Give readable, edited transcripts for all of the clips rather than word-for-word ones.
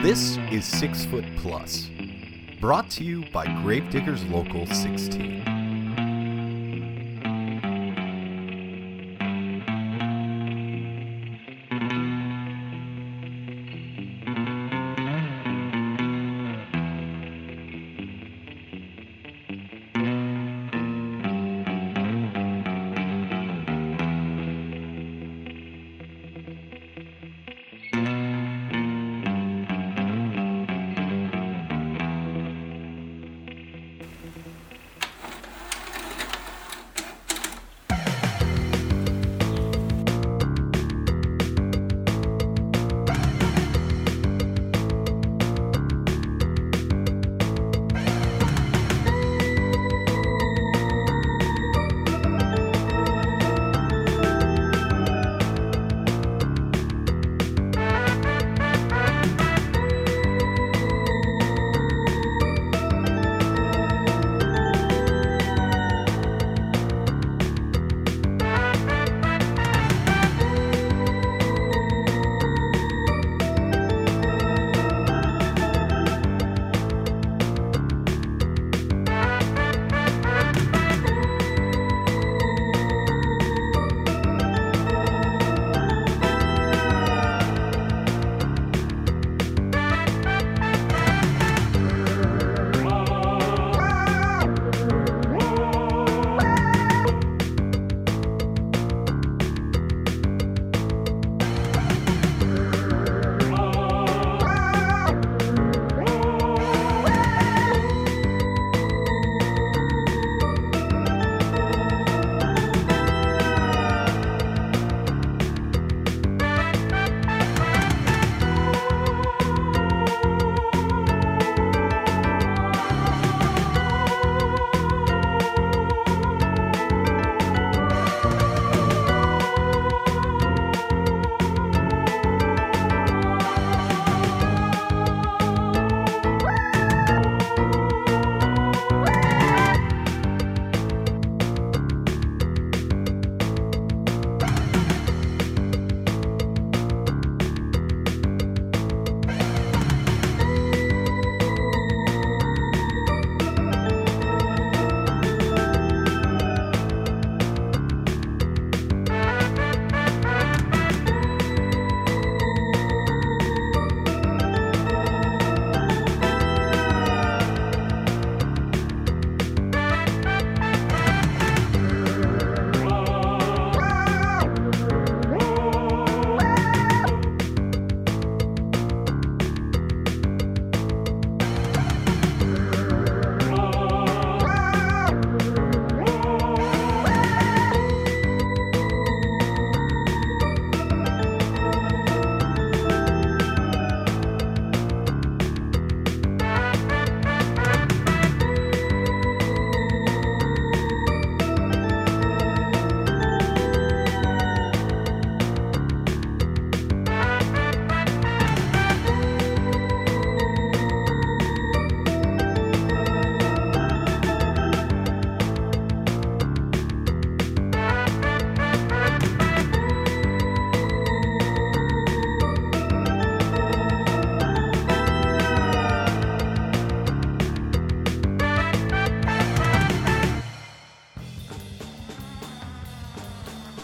This is 6 Foot Plus, brought to you by Gravediggers Local 16.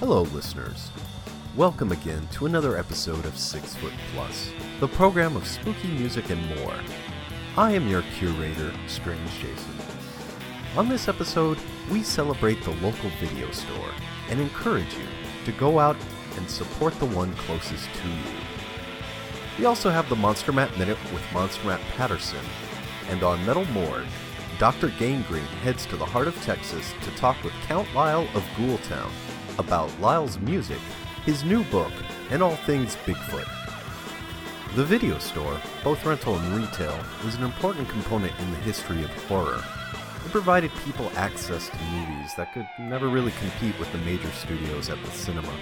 Hello, listeners. Welcome again to another episode of 6 Foot Plus, the program of spooky music and more. I am your curator, Strange Jason. On this episode, we celebrate the local video store and encourage you to go out and support the one closest to you. We also have the Monster Mat Minute with Monster Mat Patterson, and on Metal Morgue, Dr. Gangrene heads to the heart of Texas to talk with Count Lyle of Ghoultown about Lyle's music, his new book, and all things Bigfoot. The video store, both rental and retail, was an important component in the history of horror. It provided people access to movies that could never really compete with the major studios at the cinema.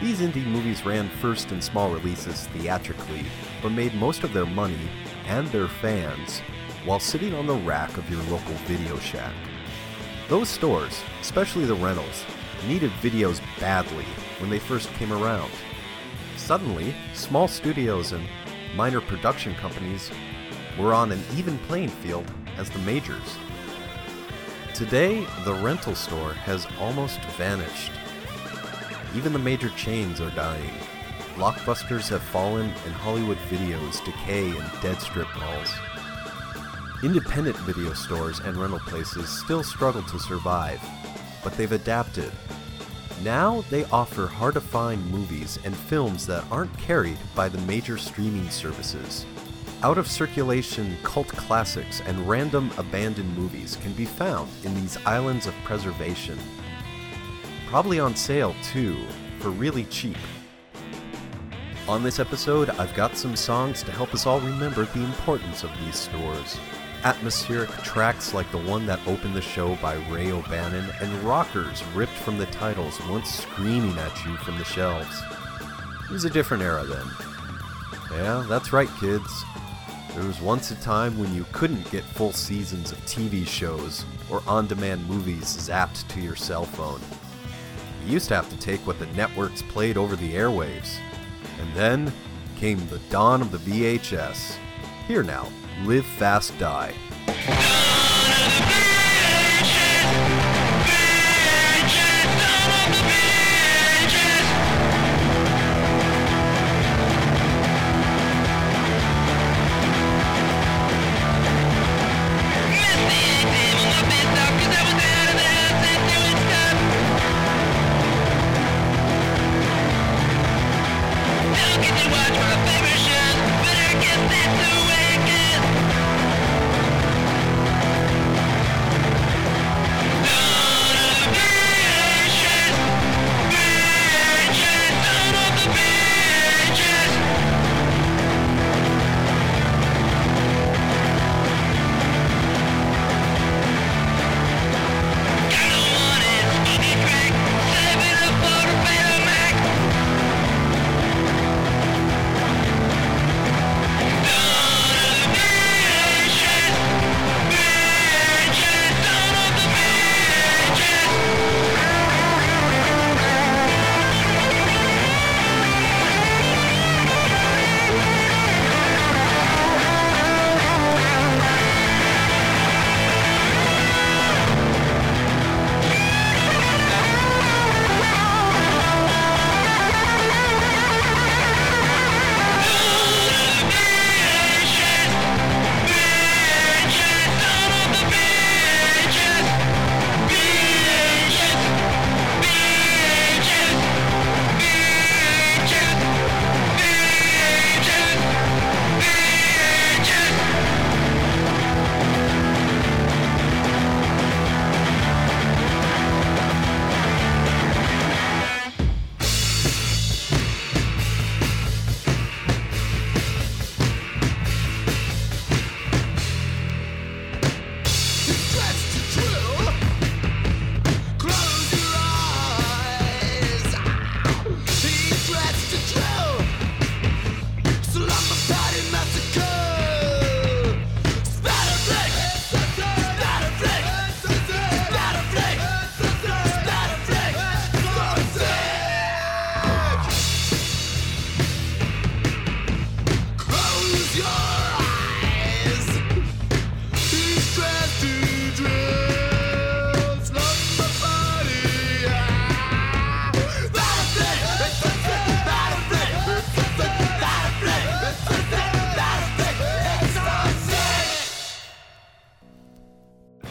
These indie movies ran first in small releases theatrically, but made most of their money, and their fans, while sitting on the rack of your local video shack. Those stores, especially the rentals, needed videos badly when they first came around. Suddenly, small studios and minor production companies were on an even playing field as the majors. Today, the rental store has almost vanished. Even the major chains are dying. Blockbusters have fallen and Hollywood videos decay in dead strip malls. Independent video stores and rental places still struggle to survive, but they've adapted. Now they offer hard-to-find movies and films that aren't carried by the major streaming services. Out-of-circulation cult classics and random abandoned movies can be found in these islands of preservation. Probably on sale, too, for really cheap. On this episode, I've got some songs to help us all remember the importance of these stores. Atmospheric tracks like the one that opened the show by Ray O'Bannon, and rockers ripped from the titles once screaming at you from the shelves. It was a different era then. Yeah, that's right, kids. There was once a time when you couldn't get full seasons of TV shows or on-demand movies zapped to your cell phone. You used to have to take what the networks played over the airwaves. And then came the dawn of the VHS. Here now, Live Fast Die.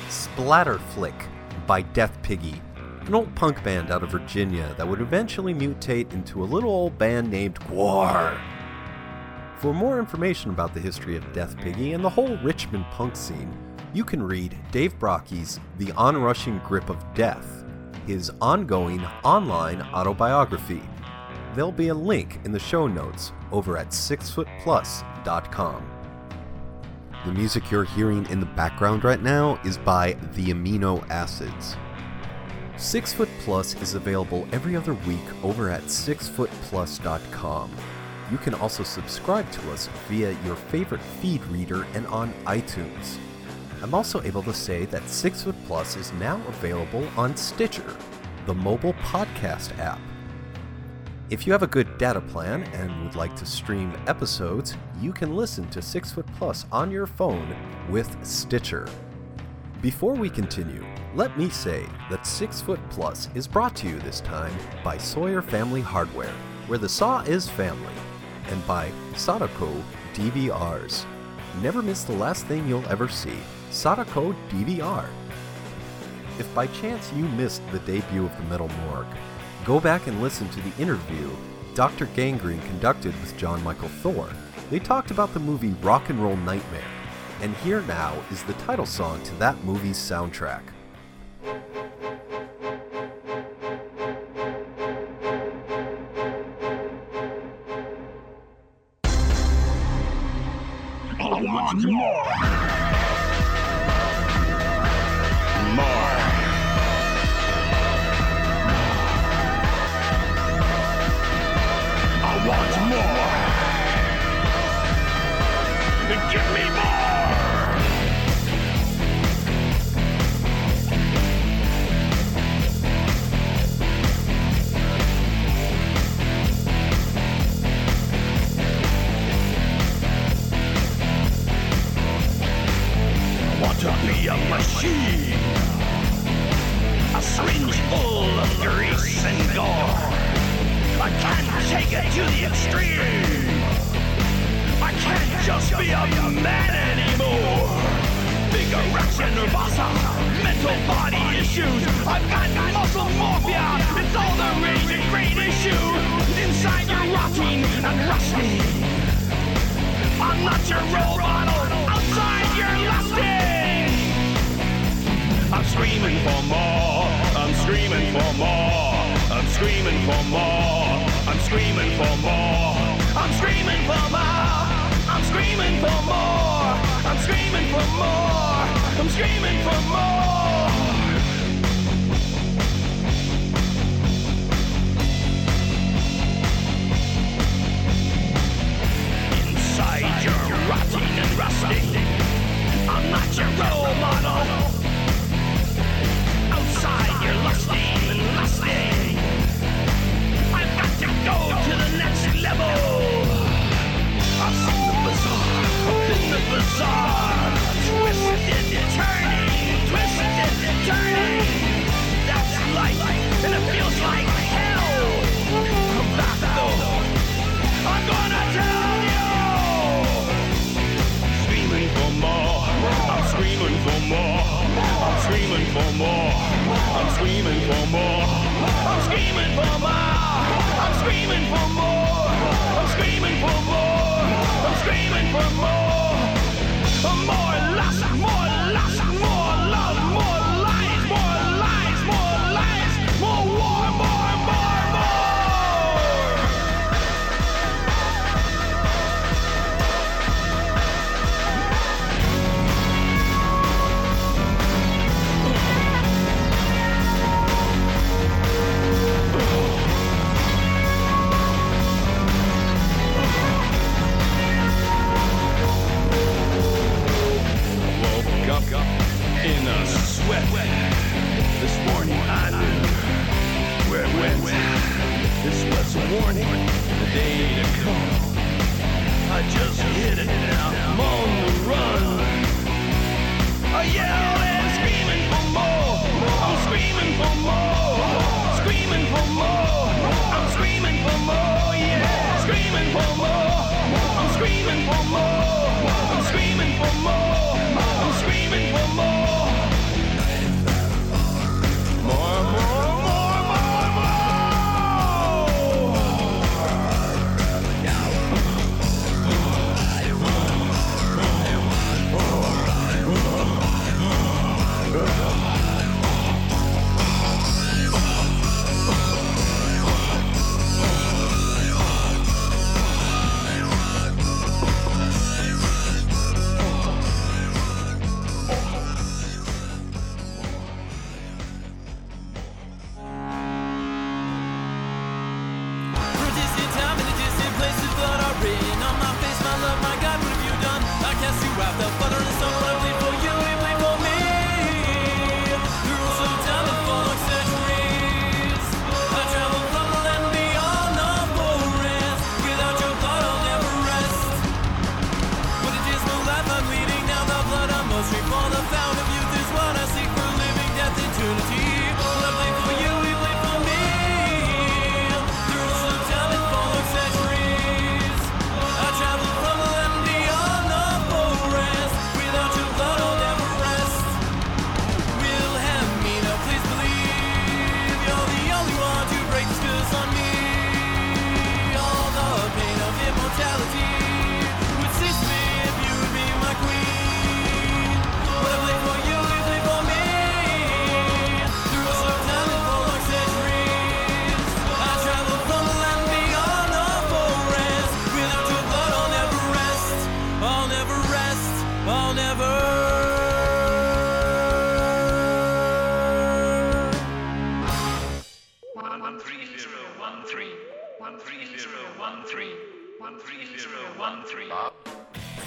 Splatter Flick by Death Piggy, an old punk band out of Virginia that would eventually mutate into a little old band named Gwar. For more information about the history of Death Piggy and the whole Richmond punk scene, you can read Dave Brocky's The Onrushing Grip of Death, his ongoing online autobiography. There'll be a link in the show notes over at sixfootplus.com. The music you're hearing in the background right now is by The Amino Acids. 6 Foot Plus is available every other week over at sixfootplus.com. You can also subscribe to us via your favorite feed reader and on iTunes. I'm also able to say that 6 Foot Plus is now available on Stitcher, the mobile podcast app. If you have a good data plan and would like to stream episodes, you can listen to 6 Foot Plus on your phone with Stitcher. Before we continue, let me say that 6 Foot Plus is brought to you this time by Sawyer Family Hardware, where the saw is family, and by Sadako DVRs. Never miss the last thing you'll ever see. Sadako DVR. If by chance you missed the debut of the Metal Morgue, go back and listen to the interview Dr. Gangrene conducted with John Michael Thor. They talked about the movie Rock and Roll Nightmare, and here now is the title song to that movie's soundtrack.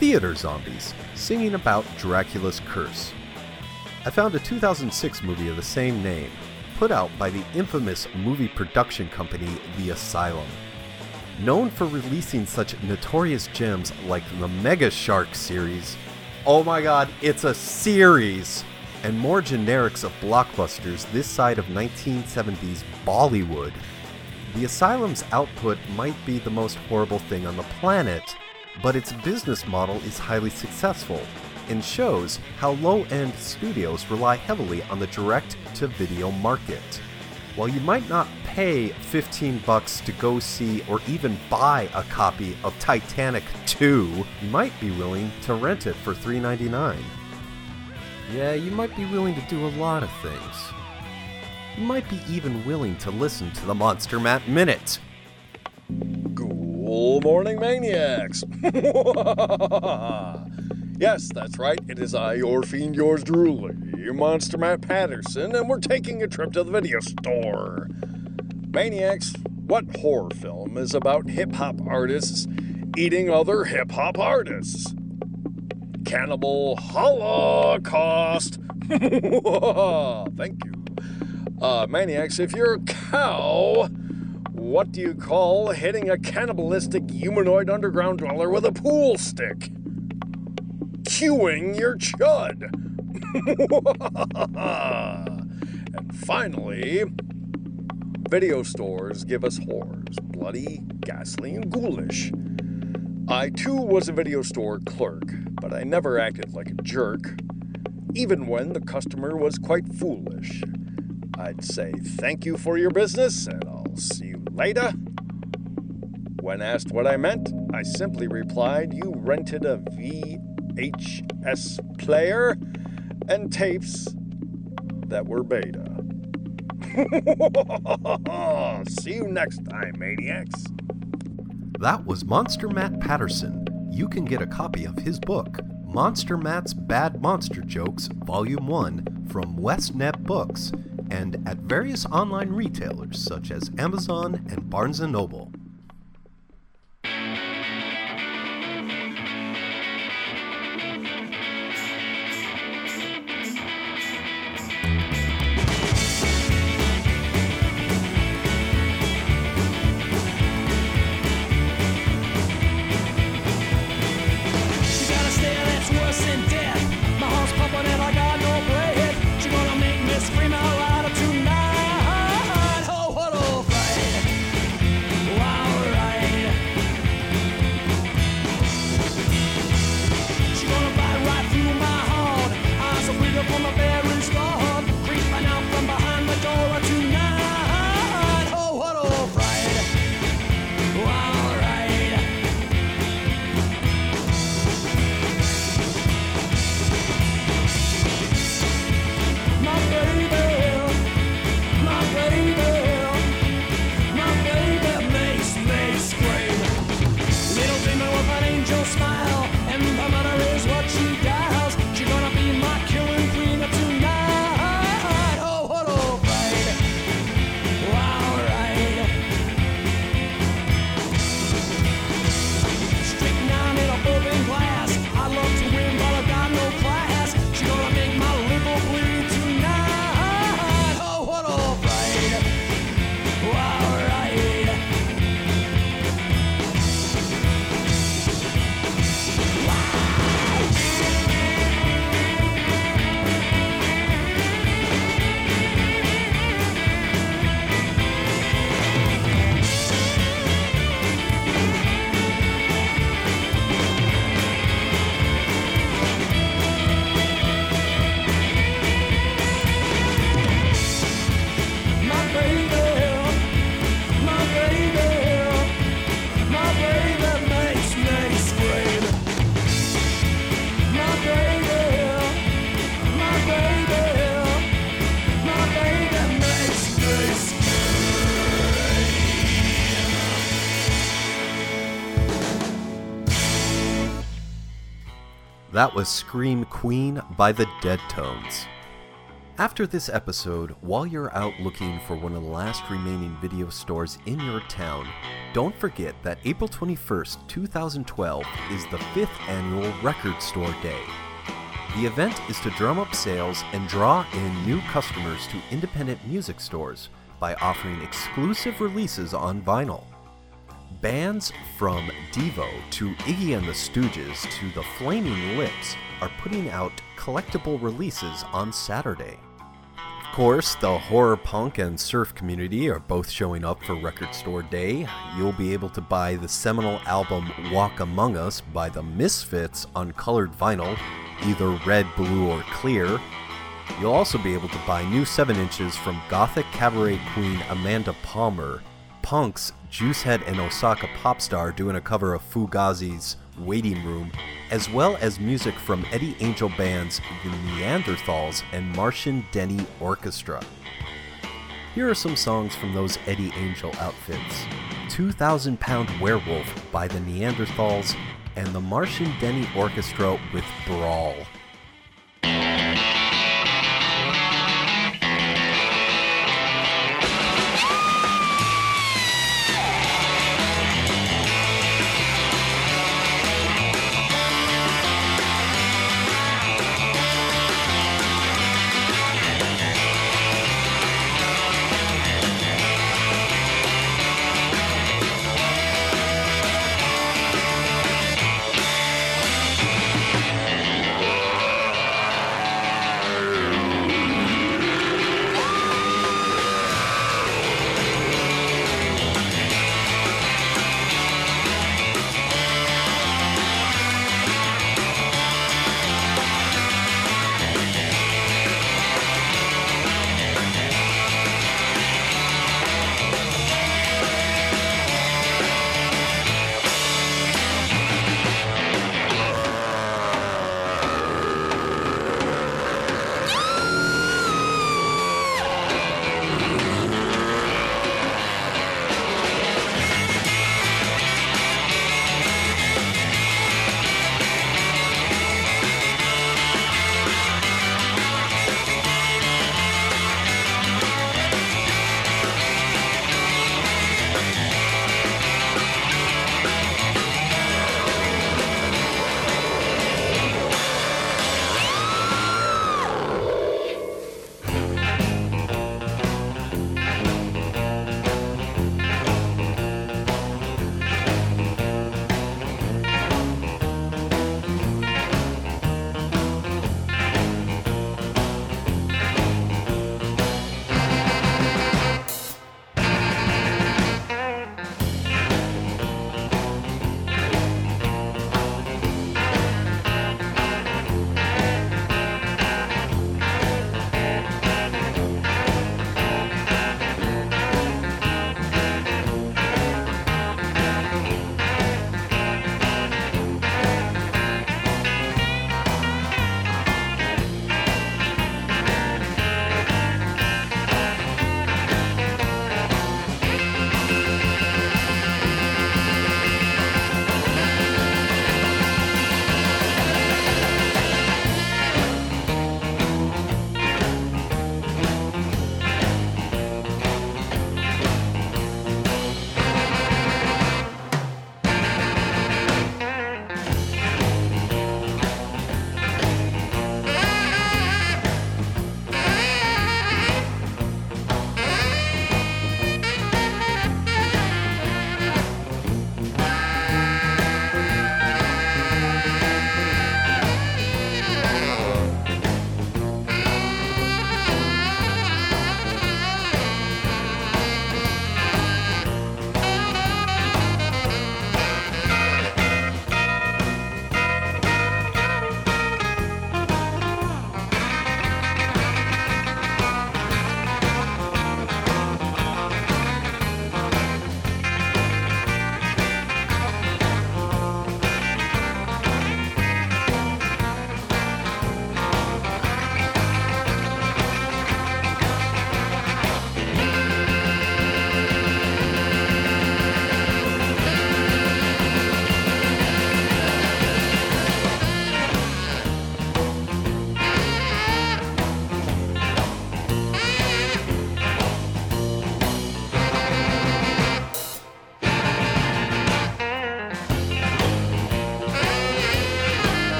Theater zombies singing about Dracula's curse. I found a 2006 movie of the same name, put out by the infamous movie production company The Asylum. Known for releasing such notorious gems like the Mega Shark series, oh my god, it's a series! And more generics of blockbusters this side of 1970s Bollywood. The Asylum's output might be the most horrible thing on the planet, but its business model is highly successful and shows how low-end studios rely heavily on the direct-to-video market. While you might not pay $15 to go see or even buy a copy of Titanic 2, you might be willing to rent it for $3.99. Yeah, you might be willing to do a lot of things. You might be even willing to listen to the Monster Mat Minute. Good morning, maniacs! Yes, that's right, it is I, your fiend, yours truly, your Monster Mat Patterson, and we're taking a trip to the video store. Maniacs, what horror film is about hip-hop artists eating other hip-hop artists? Cannibal Holocaust! Thank you. Maniacs, if you're a cow... what do you call hitting a cannibalistic humanoid underground dweller with a pool stick? Chewing your chud. And finally, video stores give us horrors, bloody, ghastly, and ghoulish. I too was a video store clerk, but I never acted like a jerk, even when the customer was quite foolish. I'd say thank you for your business, and I'll see you later. When asked what I meant, I simply replied, you rented a VHS player and tapes that were beta. See you next time, maniacs. That was Monster Mat Patterson. You can get a copy of his book, Monster Mat's Bad Monster Jokes, Volume 1, from Westnet Books, and at various online retailers such as Amazon and Barnes & Noble. Wow. That was Scream Queen by the Dead Tones. After this episode, while you're out looking for one of the last remaining video stores in your town, don't forget that April 21st, 2012 is the 5th annual Record Store Day. The event is to drum up sales and draw in new customers to independent music stores by offering exclusive releases on vinyl. Bands from Devo to Iggy and the Stooges to the Flaming Lips are putting out collectible releases on Saturday. Of course, the horror punk and surf community are both showing up for Record Store Day. You'll be able to buy the seminal album Walk Among Us by The Misfits on colored vinyl, either red, blue, or clear. You'll also be able to buy new 7 inches from gothic cabaret queen Amanda Palmer, Punk's Juicehead and Osaka pop star doing a cover of Fugazi's Waiting Room, as well as music from Eddie Angel bands The Neanderthals and Martian Denny Orchestra. Here are some songs from those Eddie Angel outfits: 2,000 Pound Werewolf by The Neanderthals and the Martian Denny Orchestra with Brawl.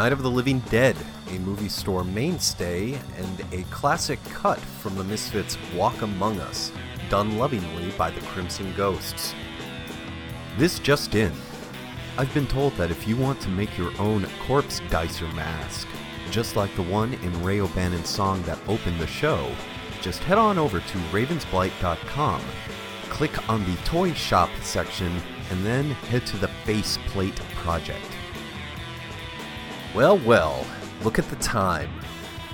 Night of the Living Dead, a movie store mainstay, and a classic cut from the Misfits' Walk Among Us, done lovingly by the Crimson Ghosts. This just in. I've been told that if you want to make your own corpse dicer mask, just like the one in Ray O'Bannon's song that opened the show, just head on over to ravensblight.com, click on the Toy Shop section, and then head to the Faceplate Project. Well, well, look at the time.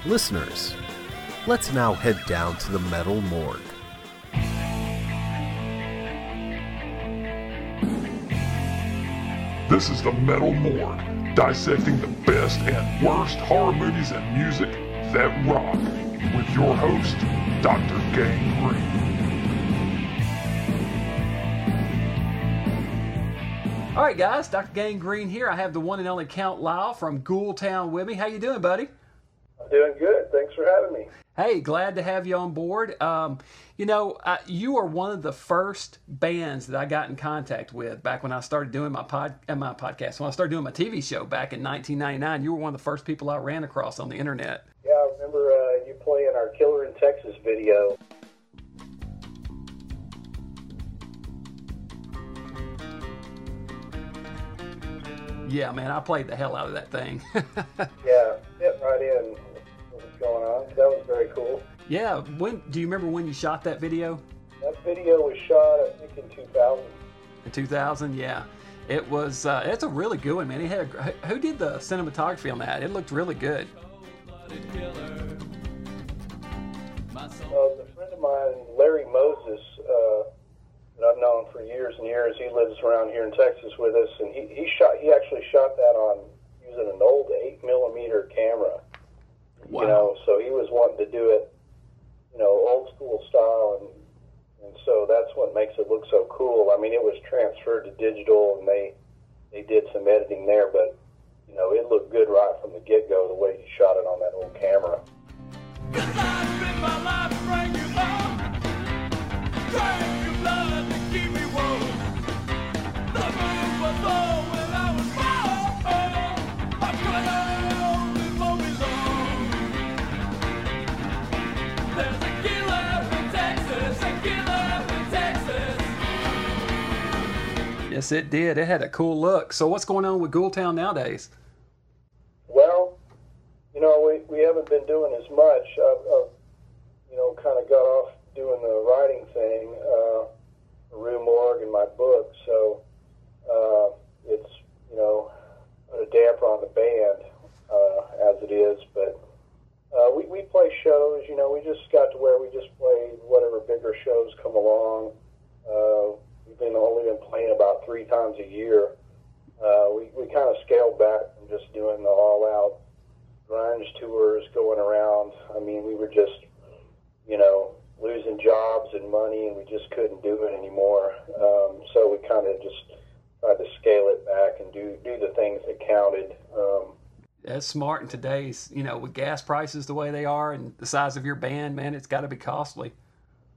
Listeners, let's now head down to the Metal Morgue. This is the Metal Morgue, dissecting the best and worst horror movies and music that rock, with your host, Dr. Gangrene. All right, guys, Dr. Gangrene here. I have the one and only Count Lyle from Ghoultown with me. How you doing, buddy? I'm doing good. Thanks for having me. Hey, glad to have you on board. You are one of the first bands that I got in contact with back when I started doing my podcast. When I started doing my TV show back in 1999, you were one of the first people I ran across on the internet. Yeah, I remember you playing our Killer in Texas video. Yeah, man, I played the hell out of that thing. Yeah, fit right in. Going on. That was very cool. Yeah. When do you remember when you shot that video? That video was shot, I think, in 2000. In 2000, yeah. It was. It's a really good one, man. It had. Who did the cinematography on that? It looked really good. A friend of mine, Larry Moses, that I've known for years and years. He lives around here in Texas with us, and he actually shot that on using an old 8mm camera. Wow. You know, so he was wanting to do it, you know, old school style, and so that's what makes it look so cool. I mean, it was transferred to digital, and they did some editing there, but, you know, it looked good right from the get-go, the way he shot it on that old camera. Yes, it did. It had a cool look. So what's going on with Ghoultown nowadays? Well, you know, we haven't been doing as much. I've you know, kind of got off doing the writing thing, Rue Morgue and my book. So it's, you know, a damper on the band as it is. But we play shows. You know, we just got to where we just play whatever bigger shows come along. We've only been playing about 3 times a year. We kind of scaled back from just doing the all-out grunge tours, going around. I mean, we were just, you know, losing jobs and money, and we just couldn't do it anymore. So we kind of just tried to scale it back and do the things that counted. That's smart in today's, you know, with gas prices the way they are and the size of your band, man, it's got to be costly.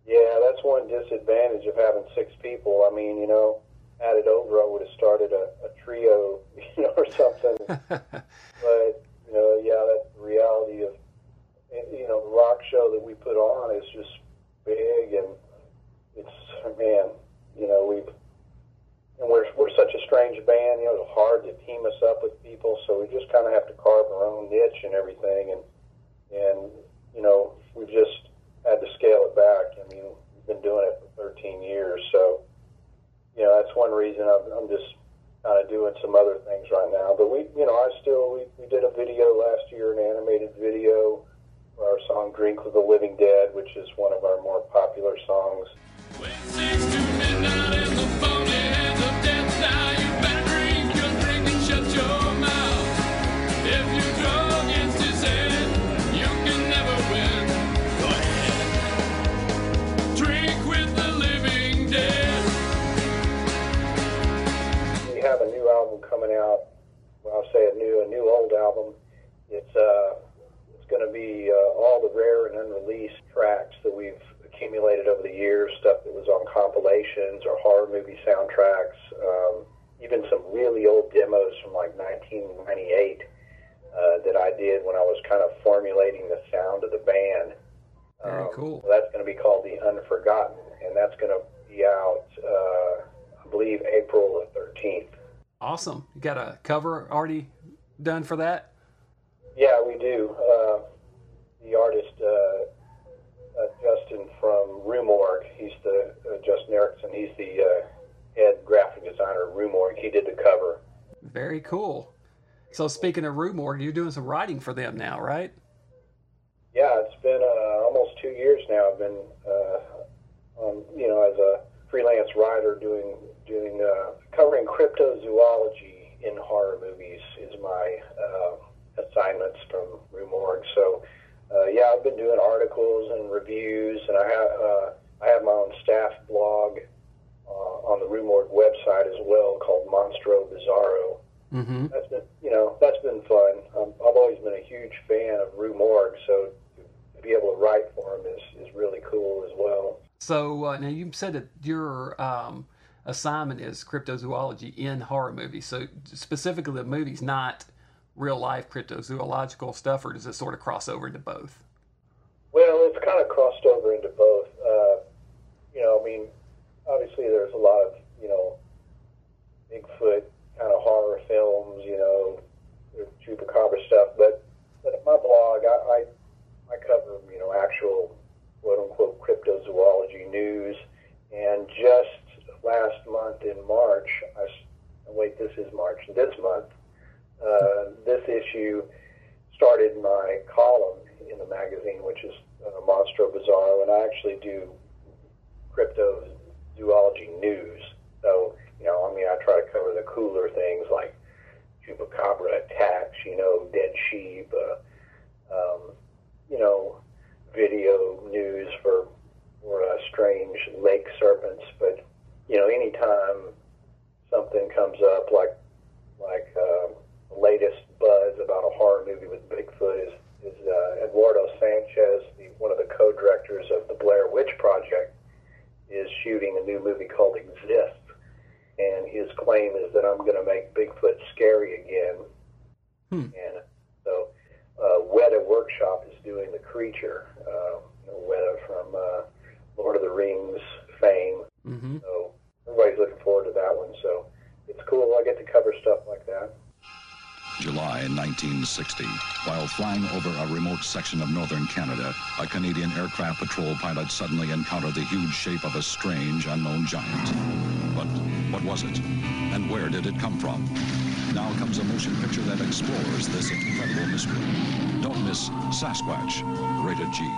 Yeah, that's one disadvantage of having 6 people. I mean, you know, added over, I would have started a trio, you know, or something. But, you know, yeah, that's the reality of, you know, the rock show that we put on is just big, and it's, man, you know, we're such a strange band, you know, it's hard to team us up with people, so we just kind of have to carve our own niche and everything, and you know, we just had to scale it back. I mean, we've been doing it for 13 years, so, you know, that's one reason I'm just kind of doing some other things right now. But we, you know, we did a video last year, an animated video for our song Drink with the Living Dead, which is one of our more popular songs. When 6 to midnight is the phony hands of death now, you better drink your drink and shut your mouth. If you draw against his head, you can never win. A new album coming out. When I say a new old album, it's going to be all the rare and unreleased tracks that we've accumulated over the years, stuff that was on compilations or horror movie soundtracks, even some really old demos from like 1998. that I did when I was kind of formulating the sound of the band. Very cool. That's going to be called The Unforgotten, and that's going to be out, I believe, April the 13th. Awesome. You got a cover already done for that? Yeah, we do. The artist, Justin from Rue Morgue, he's the, Justin Erickson, he's the head graphic designer at Rue Morgue. He did the cover. Very cool. So speaking of Rue Morgue, you're doing some writing for them now, right? Yeah, it's been almost 2 years now. I've been, as a freelance writer doing covering cryptozoology in horror movies is my assignments from Rue Morgue. So, I've been doing articles and reviews, and I have my own staff blog on the Rue Morgue website as well, called Monstro Bizarro. Mm-hmm. That's been fun. I've always been a huge fan of Rue Morgue, so to be able to write for him is really cool as well. So now you said that your assignment is cryptozoology in horror movies. So specifically the movies, not real life cryptozoological stuff, or does it sort of cross over into both? Well, it's kind of crossed over into both. Obviously there's a lot of, Bigfoot kind of horror films, chupacabra stuff, but at my blog, I cover, actual quote-unquote cryptozoology news, and just last month in March, this issue started my column in the magazine, which is Monstro Bizarro, and I actually do cryptozoology news, so... I try to cover the cooler things like chupacabra attacks, dead sheep, video news for strange lake serpents. But, anytime something comes up like the latest buzz about a horror movie with Bigfoot is Eduardo Sanchez, one of the co-directors of the Blair Witch Project, is shooting a new movie called Exist. And his claim is that I'm going to make Bigfoot scary again. And so Weta Workshop is doing The Creature. Weta from Lord of the Rings fame. Mm-hmm. So everybody's looking forward to that one. So it's cool. I get to cover stuff like that. July 1960, while flying over a remote section of northern Canada, a Canadian aircraft patrol pilot suddenly encountered the huge shape of a strange, unknown giant. But what was it? And where did it come from? Now comes a motion picture that explores this incredible mystery. Don't miss Sasquatch, rated G.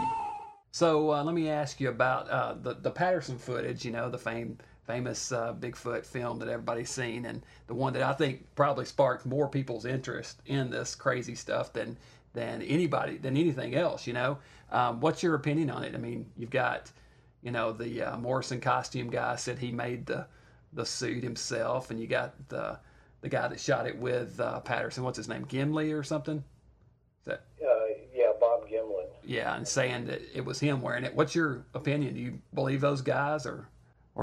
So let me ask you about the Patterson footage, the famous Bigfoot film that everybody's seen, and the one that I think probably sparked more people's interest in this crazy stuff than anything else, What's your opinion on it? I mean, you've got, the Morrison costume guy said he made the suit himself, and you got the guy that shot it with Patterson. What's his name? Gimli or something? Is that? Bob Gimlin. Yeah, and saying that it was him wearing it. What's your opinion? Do you believe those guys, or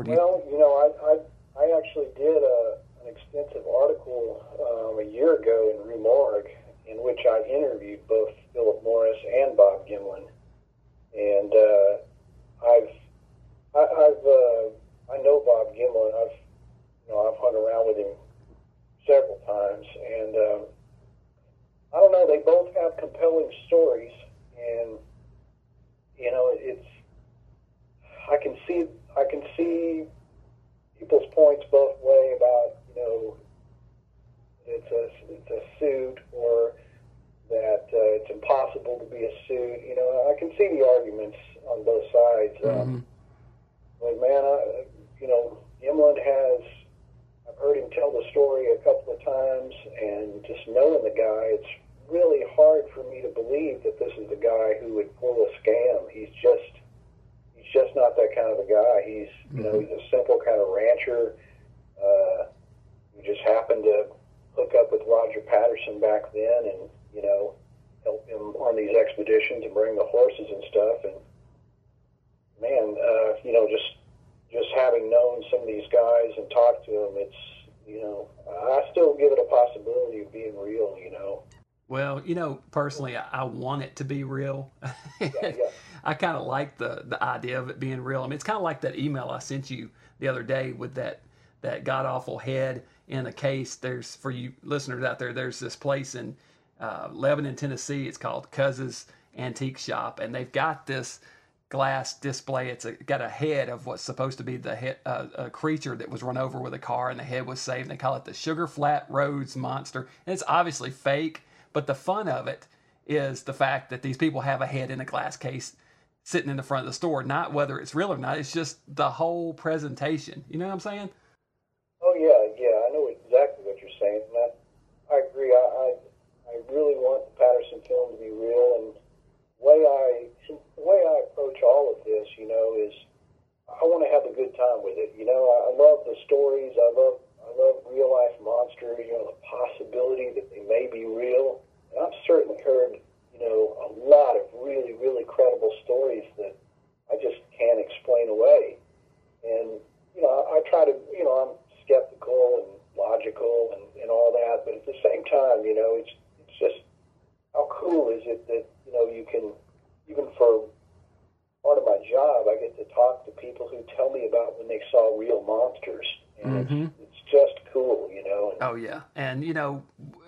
do you? Well, I actually did an extensive article a year ago in Rue Morgue, in which I interviewed both Philip Morris and Bob Gimlin, and I know Bob Gimlin. I've hung around with him several times, and I don't know. They both have compelling stories, and it's. I can see people's points both way about it's a suit, or that it's impossible to be a suit. I can see the arguments on both sides. But man, Gimlin I've heard him tell the story a couple of times, and just knowing the guy, it's really hard for me to believe that this is the guy who would pull a scam. He's just not that kind of a guy. He's, he's a simple kind of rancher who just happened to hook up with Roger Patterson back then and, help him on these expeditions and bring the horses and stuff. And man, just having known some of these guys and talked to them, it's, I still give it a possibility of being real. Well, you know, personally, I want it to be real. I kind of like the idea of it being real. I mean, it's kind of like that email I sent you the other day with that god-awful head in a case. There's, for you listeners out there, there's this place in Lebanon, Tennessee. It's called Cuz's Antique Shop, and they've got this glass display. It's got a head of what's supposed to be the head, a creature that was run over with a car, and the head was saved. And they call it the Sugar Flat Roads Monster, and it's obviously fake. But the fun of it is the fact that these people have a head in a glass case sitting in the front of the store. Not whether it's real or not. It's just the whole presentation. You know what I'm saying? Oh, yeah. I know exactly what you're saying. And I agree. I really want the Patterson film to be real. And the way I approach all of this, you know, is I want to have a good time with it. You know, I love the stories. I love real-life monsters, you know, the possibility that they may be real. And I've certainly heard, you know, a lot of really, really credible stories that I just can't explain away. And, you know, I try to, you know, I'm skeptical and logical and all that, but at the same time, you know, it's just how cool is it that, you know, you can, even for part of my job, I get to talk to people who tell me about when they saw real monsters. And mm-hmm. It's just cool, you know. And, oh, yeah. And, you know,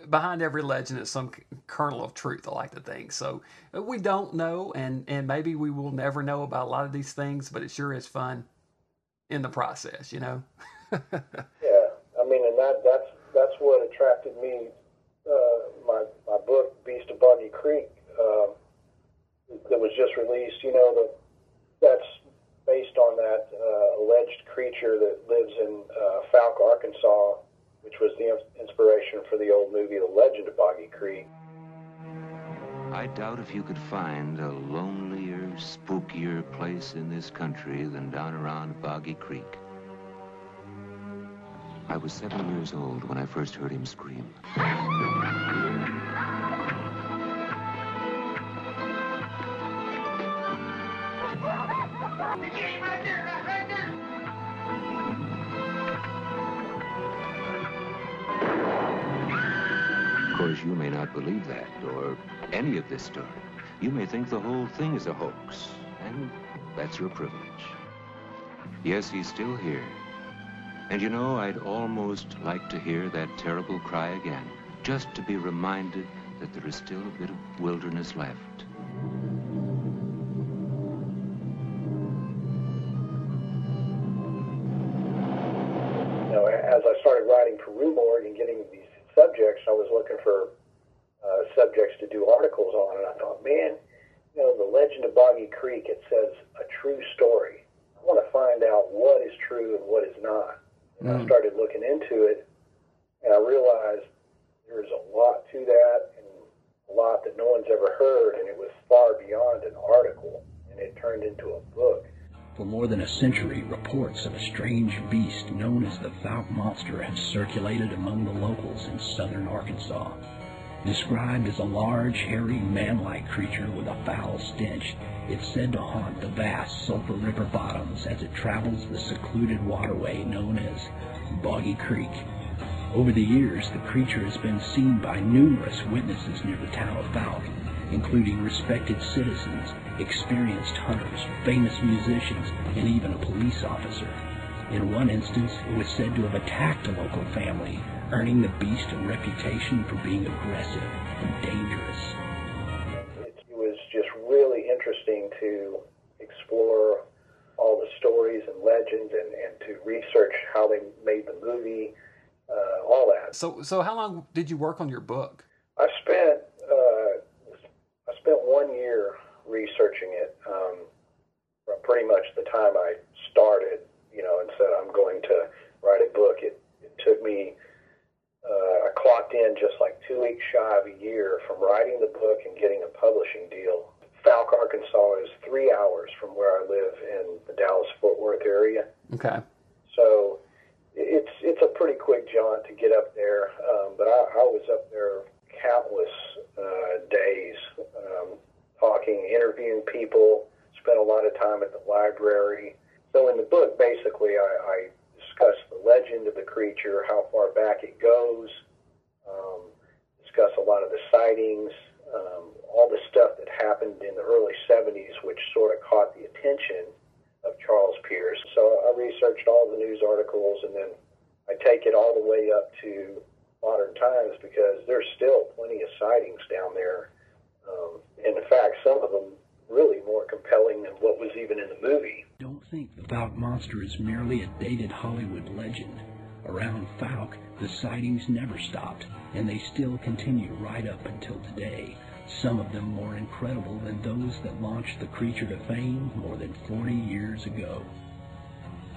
behind every legend is some kernel of truth, I like to think. So we don't know, and maybe we will never know about a lot of these things, but it sure is fun in the process, you know. Yeah. I mean, and that's what attracted me, my book, Beast of Boggy Creek, that was just released, you know, that's based on that alleged creature that lives in Fouke, Arkansas, which was the inspiration for the old movie, The Legend of Boggy Creek. I doubt if you could find a lonelier, spookier place in this country than down around Boggy Creek. I was 7 years old when I first heard him scream. Of course, you may not believe that or any of this story. You may think the whole thing is a hoax, and that's your privilege. Yes, he's still here. And you know, I'd almost like to hear that terrible cry again, just to be reminded that there is still a bit of wilderness left. As I started writing for Rue Morgue and getting these subjects, I was looking for subjects to do articles on, and I thought, man, you know, The Legend of Boggy Creek, it says a true story. I want to find out what is true and what is not. And I started looking into it, and I realized there's a lot to that, and a lot that no one's ever heard, and it was far beyond an article, and it turned into a book. For more than a century, reports of a strange beast known as the Fouke Monster have circulated among the locals in southern Arkansas. Described as a large, hairy, man-like creature with a foul stench, it's said to haunt the vast Sulphur River bottoms as it travels the secluded waterway known as Boggy Creek. Over the years, the creature has been seen by numerous witnesses near the town of Fouke, including respected citizens, experienced hunters, famous musicians, and even a police officer. In one instance, it was said to have attacked a local family, earning the beast a reputation for being aggressive and dangerous. It was just really interesting to explore all the stories and legends and to research how they made the movie, all that. So how long did you work on your book? I spent... I spent 1 year researching it, from pretty much the time I started, you know, and said I'm going to write a book. It took me, I clocked in just like 2 weeks shy of a year from writing the book and getting a publishing deal. Fouke, Arkansas is 3 hours from where I live in the Dallas-Fort Worth area. Okay. So it's a pretty quick jaunt to get up there, but I was up there countless days talking, interviewing people, spent a lot of time at the library. So in the book, basically, I discuss the legend of the creature, how far back it goes, discuss a lot of the sightings, all the stuff that happened in the early 70s, which sort of caught the attention of Charles Pierce. So I researched all the news articles, and then I take it all the way up to modern times, because there's still plenty of sightings down there. And in fact, some of them really more compelling than what was even in the movie. Don't think the Fouke Monster is merely a dated Hollywood legend. Around Fouke, the sightings never stopped, and they still continue right up until today. Some of them more incredible than those that launched the creature to fame more than 40 years ago.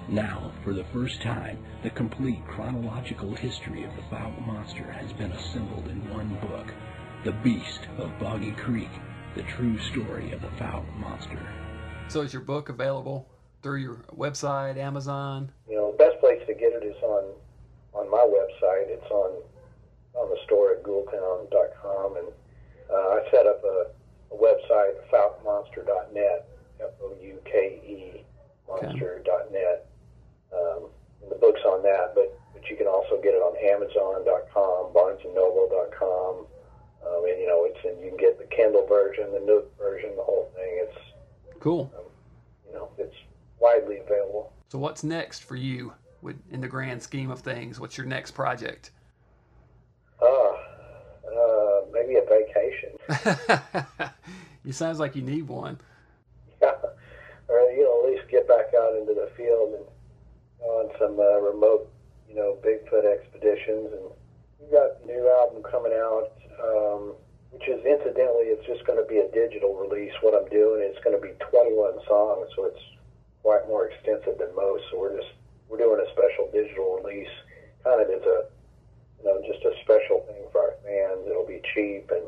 Now, for the first time, the complete chronological history of the Fouke Monster has been assembled in one book, The Beast of Boggy Creek, the true story of the Fouke Monster. So is your book available through your website, Amazon? You know, the best place to get it is on my website. It's on the store at ghoultown.com, and I set up a website, foukemonster.net, F-O-U-K-E, monster.net. And the book's on that, but you can also get it on Amazon.com, BarnesandNoble.com, and you know, you can get the Kindle version, the Nook version, the whole thing. It's cool. You know, it's widely available. So what's next for you in the grand scheme of things? What's your next project? Maybe a vacation. It sounds like you need one. Yeah, or you know, at least get back out into the field and on some remote, you know, Bigfoot expeditions. And we've got a new album coming out, which is incidentally, it's just going to be a digital release. What I'm doing, it's going to be 21 songs, so it's quite more extensive than most. So we're doing a special digital release, kind of as a, you know, just a special thing for our fans. It'll be cheap, and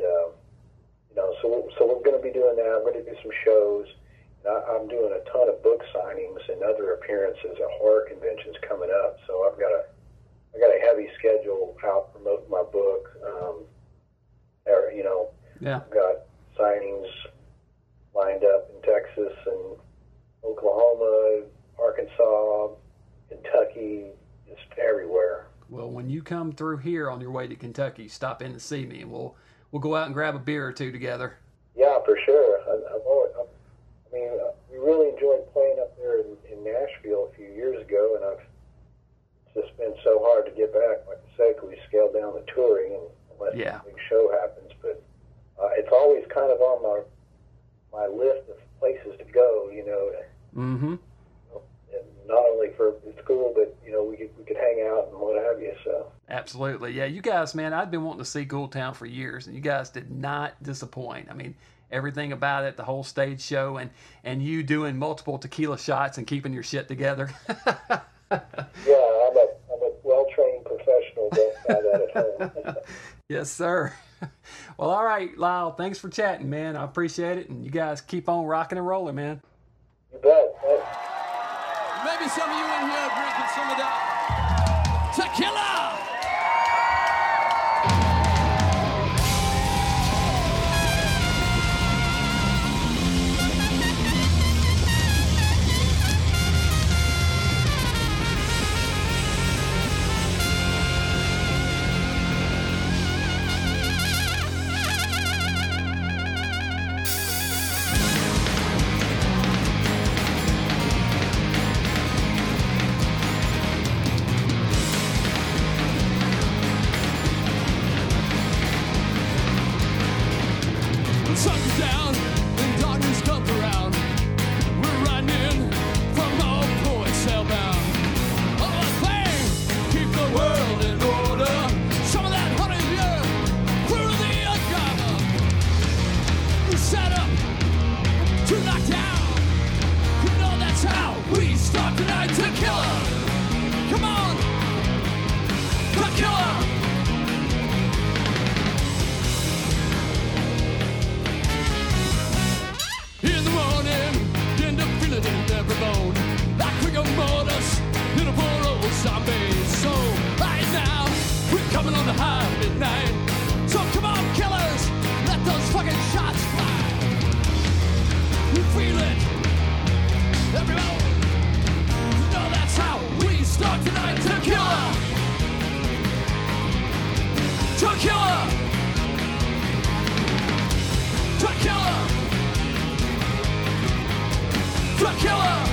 you know, so we're going to be doing that. We're going to do some shows. And I'm doing a ton of book signings and other appearances at horror conventions coming up. So I've got a heavy schedule out promoting my book. You know, yeah. I've got signings lined up in Texas and Oklahoma, Arkansas, Kentucky, just everywhere. Well, when you come through here on your way to Kentucky, stop in to see me, and we'll go out and grab a beer or two together. Yeah, for sure. We really enjoyed playing up there in Nashville a few years ago, and it's just been so hard to get back. Like I said, we scaled down the touring and let the big show happens, but it's always kind of on my list of places to go, you know. Mm-hmm. And not only for school, but, you know, we could hang out and what have you, so. Absolutely. Yeah, you guys, man, I've been wanting to see Ghoultown for years, and you guys did not disappoint. I mean, everything about it, the whole stage show, and you doing multiple tequila shots and keeping your shit together. Yeah, I'm a well-trained professional. Don't try that at home. Yes, sir. Well, all right, Lyle, thanks for chatting, man. I appreciate it, and you guys keep on rocking and rolling, man. You bet. Thanks. Maybe some of you in here drinking some of that tequila. Dracula! Dracula! Dracula!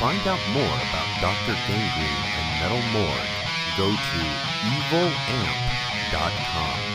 Find out more about Dr. Gangrene and Metal Morgue, go to evilamp.com.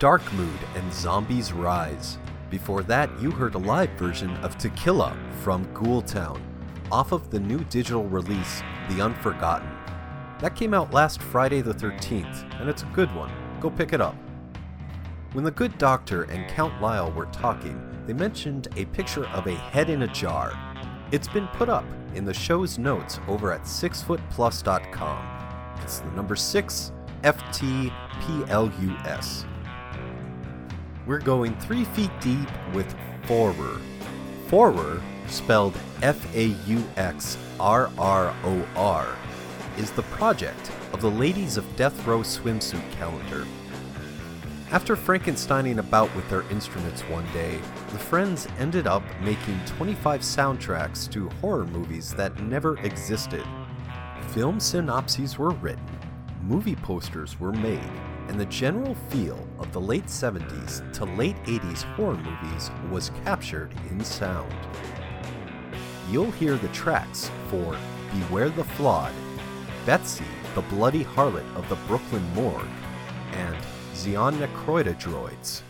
Dark Mood and Zombies Rise. Before that, you heard a live version of Tequila from Ghoultown, off of the new digital release, The Unforgotten. That came out last Friday the 13th, and it's a good one. Go pick it up. When the good doctor and Count Lyle were talking, they mentioned a picture of a head in a jar. It's been put up in the show's notes over at sixfootplus.com. It's the number 6, FTPLUS. We're going 3 feet deep with Forror. Forror, spelled F-A-U-X-R-R-O-R, is the project of the Ladies of Death Row swimsuit calendar. After Frankensteining about with their instruments one day, the friends ended up making 25 soundtracks to horror movies that never existed. Film synopses were written, movie posters were made, and the general feel of the late 70s to late 80s horror movies was captured in sound. You'll hear the tracks for Beware the Flawed, Betsy, the Bloody Harlot of the Brooklyn Morgue, and Xeon Necroida Droids.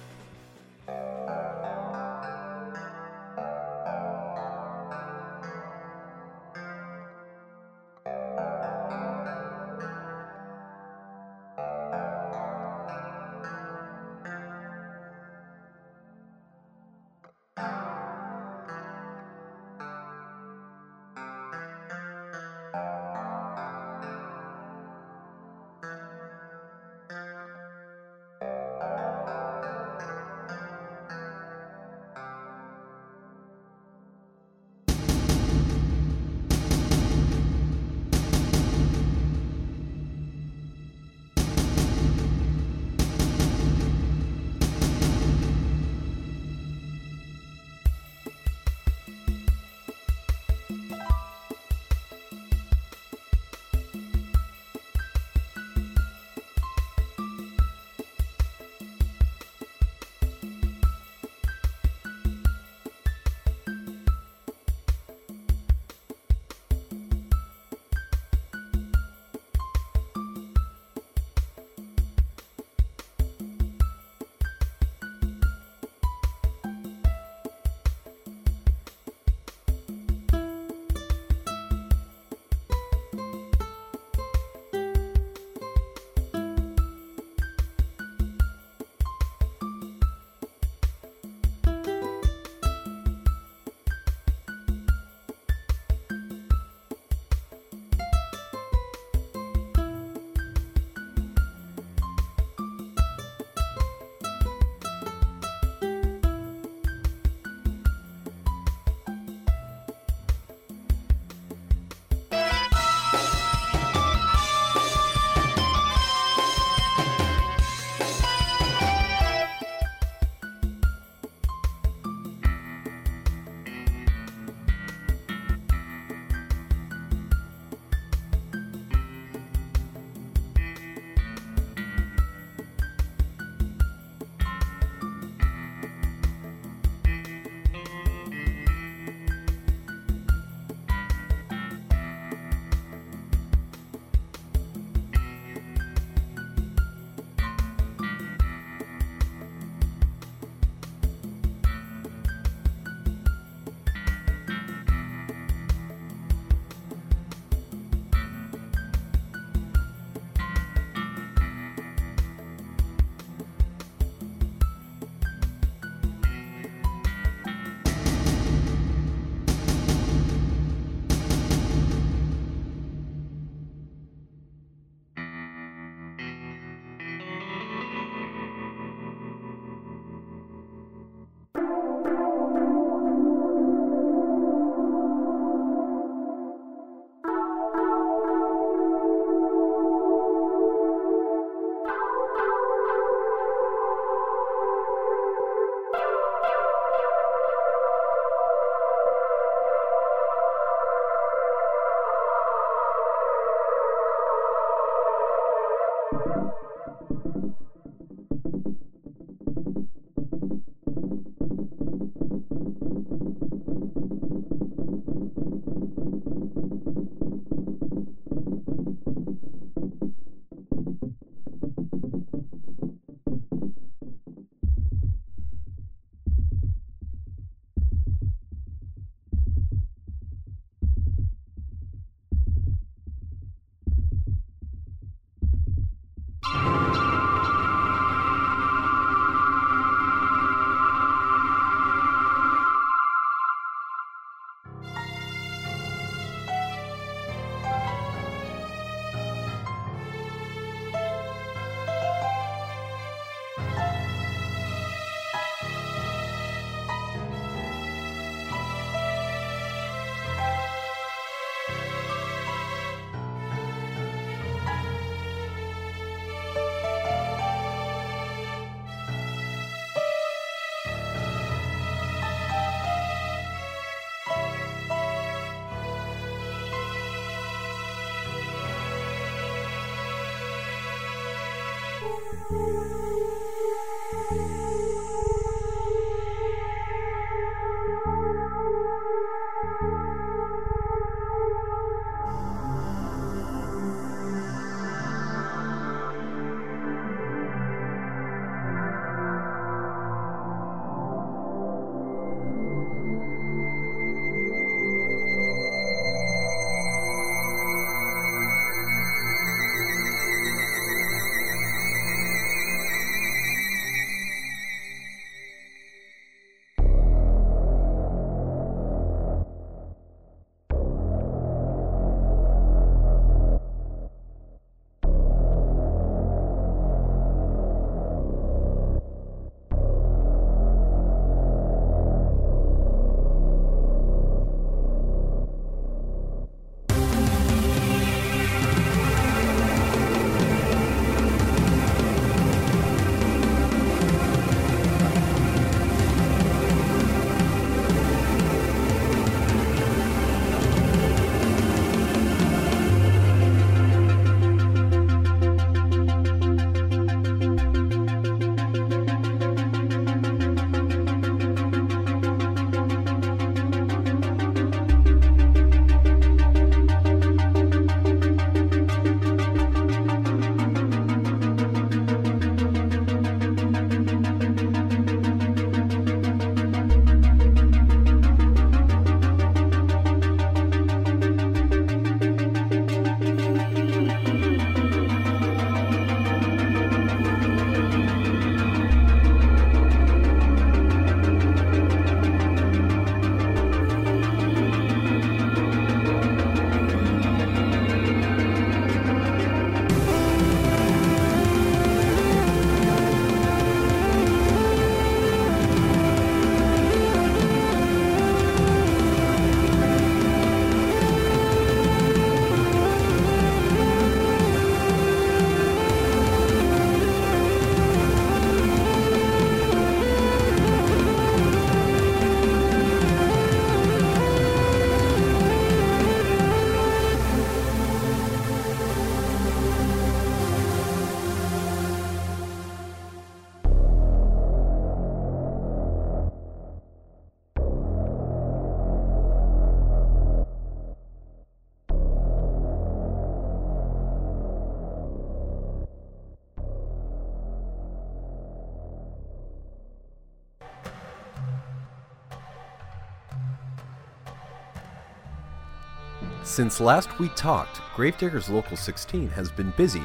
Since last we talked, Gravediggers Local 16 has been busy.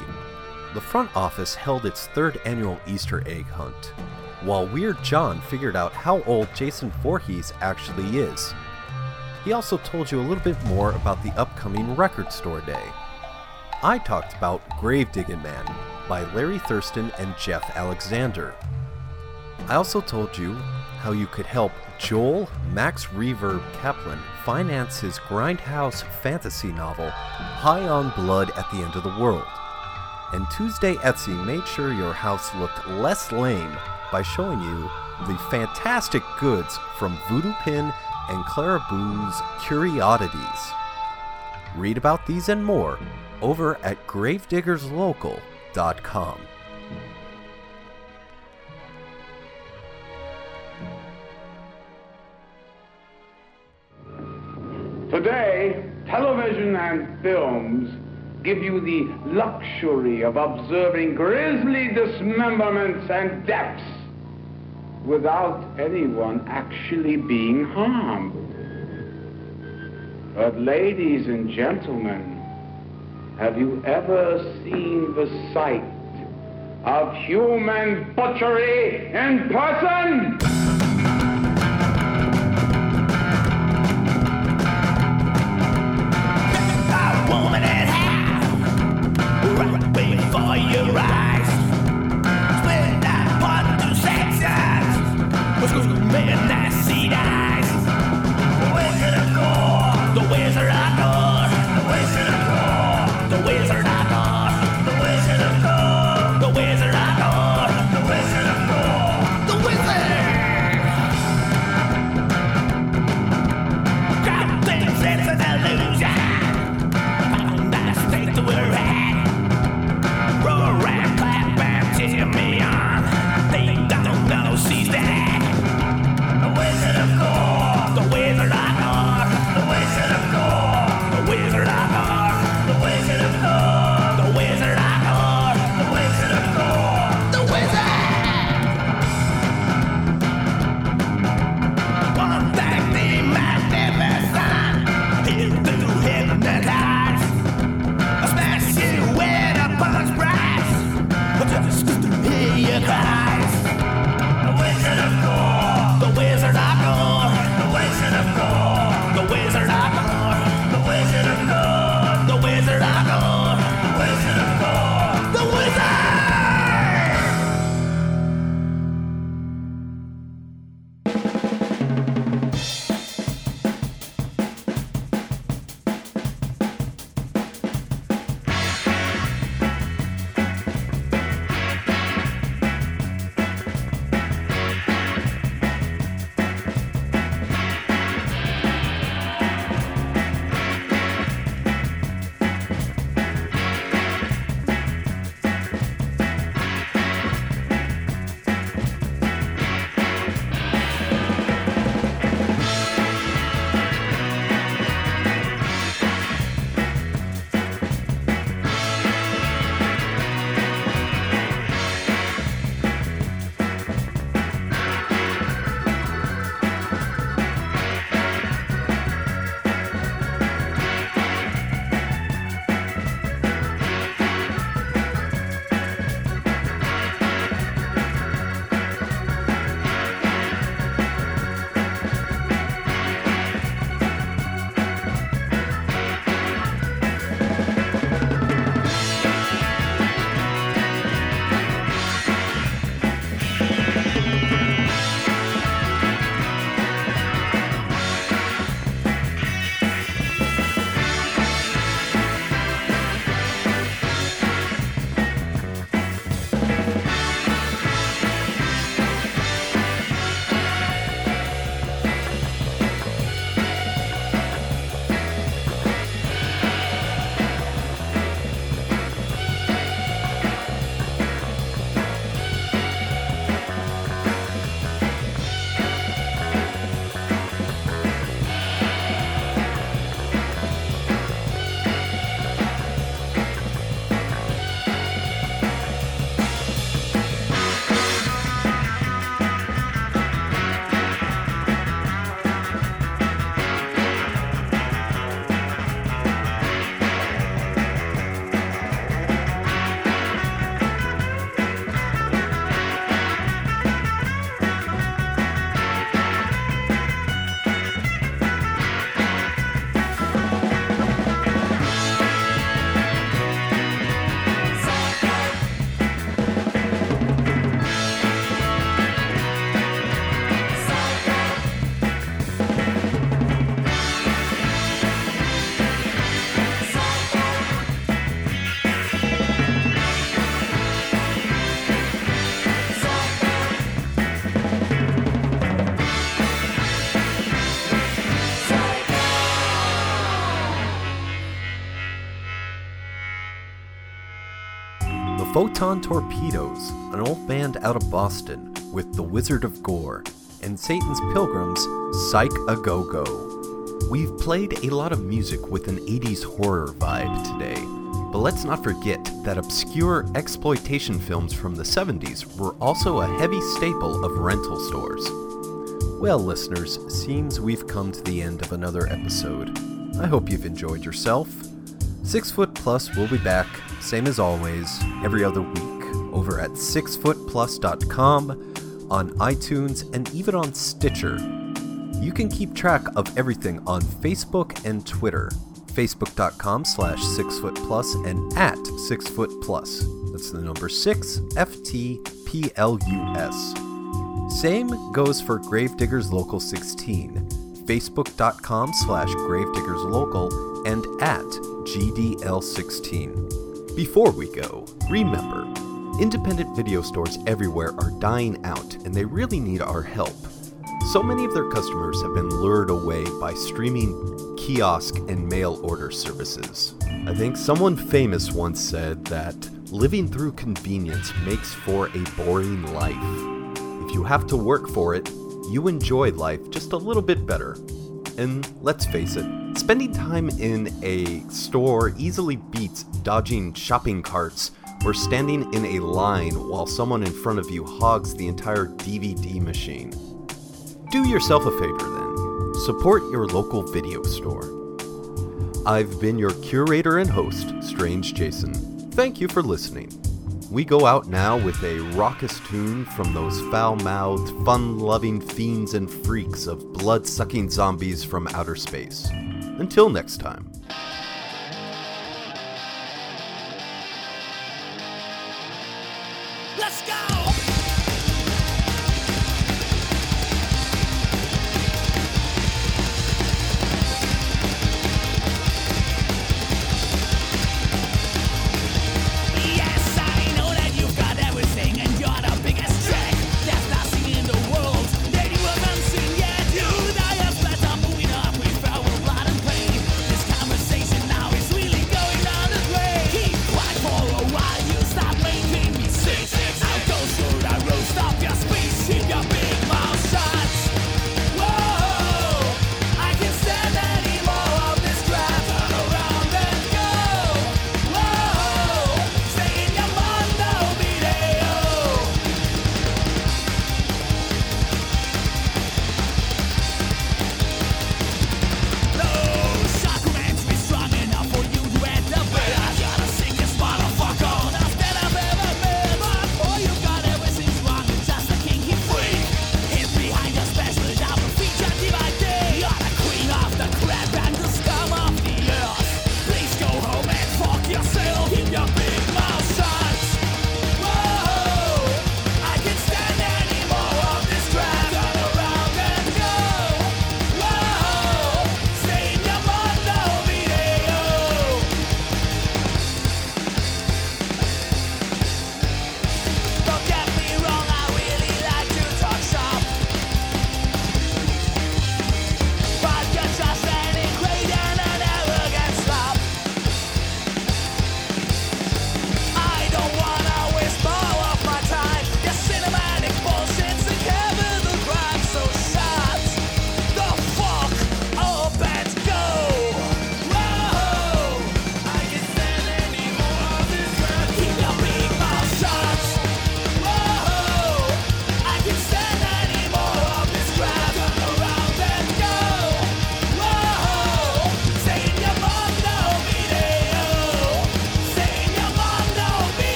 The front office held its third annual Easter egg hunt, while Weird John figured out how old Jason Voorhees actually is. He also told you a little bit more about the upcoming Record Store Day. I talked about Gravediggin' Man by Larry Thurston and Jeff Alexander. I also told you how you could help Joel Max Reverb Kaplan finance his Grindhouse fantasy novel, High on Blood at the End of the World. And Tuesday Etsy made sure your house looked less lame by showing you the fantastic goods from Voodoo Pin and Clara Boo's Curiosities. Read about these and more over at gravediggerslocal.com. Today, television and films give you the luxury of observing grisly dismemberments and deaths without anyone actually being harmed. But ladies and gentlemen, have you ever seen the sight of human butchery in person? The Wizard of Gore! The Wizard! Photon Torpedoes, an old band out of Boston, with The Wizard of Gore, and Satan's Pilgrims, Psych A Go-Go. We've played a lot of music with an 80s horror vibe today, but let's not forget that obscure exploitation films from the 70s were also a heavy staple of rental stores. Well, listeners, seems we've come to the end of another episode. I hope you've enjoyed yourself. 6 Foot Plus will be back, same as always, every other week, over at sixfootplus.com, on iTunes, and even on Stitcher. You can keep track of everything on Facebook and Twitter, facebook.com/6footplus and at 6footplus. That's the number 6, FTPLUS. Same goes for Gravediggers Local 16, facebook.com/gravediggerslocal and at GDL16. Before we go, remember, independent video stores everywhere are dying out and they really need our help. So many of their customers have been lured away by streaming kiosk and mail order services. I think someone famous once said that living through convenience makes for a boring life. If you have to work for it, you enjoy life just a little bit better. And let's face it, spending time in a store easily beats dodging shopping carts or standing in a line while someone in front of you hogs the entire DVD machine. Do yourself a favor then. Support your local video store. I've been your curator and host, Strange Jason. Thank you for listening. We go out now with a raucous tune from those foul-mouthed, fun-loving fiends and freaks of blood-sucking zombies from outer space. Until next time. Let's go!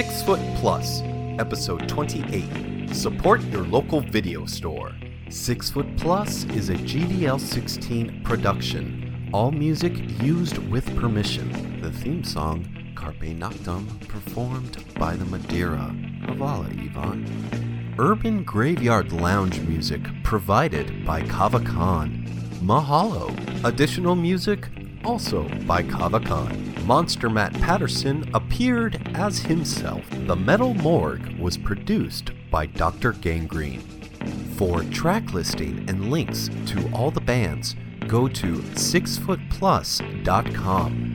6 Foot Plus, Episode 28, Support Your Local Video Store. 6 Foot Plus is a GDL16 production. All music used with permission. The theme song, Carpe Noctem, performed by the Madeira. Havala, Yvonne. Urban Graveyard Lounge music provided by Kava Khan. Mahalo. Additional music also by Kava Khan. Monster Mat Patterson appeared as himself. The Metal Morgue was produced by Dr. Gangrene. For track listing and links to all the bands, go to sixfootplus.com.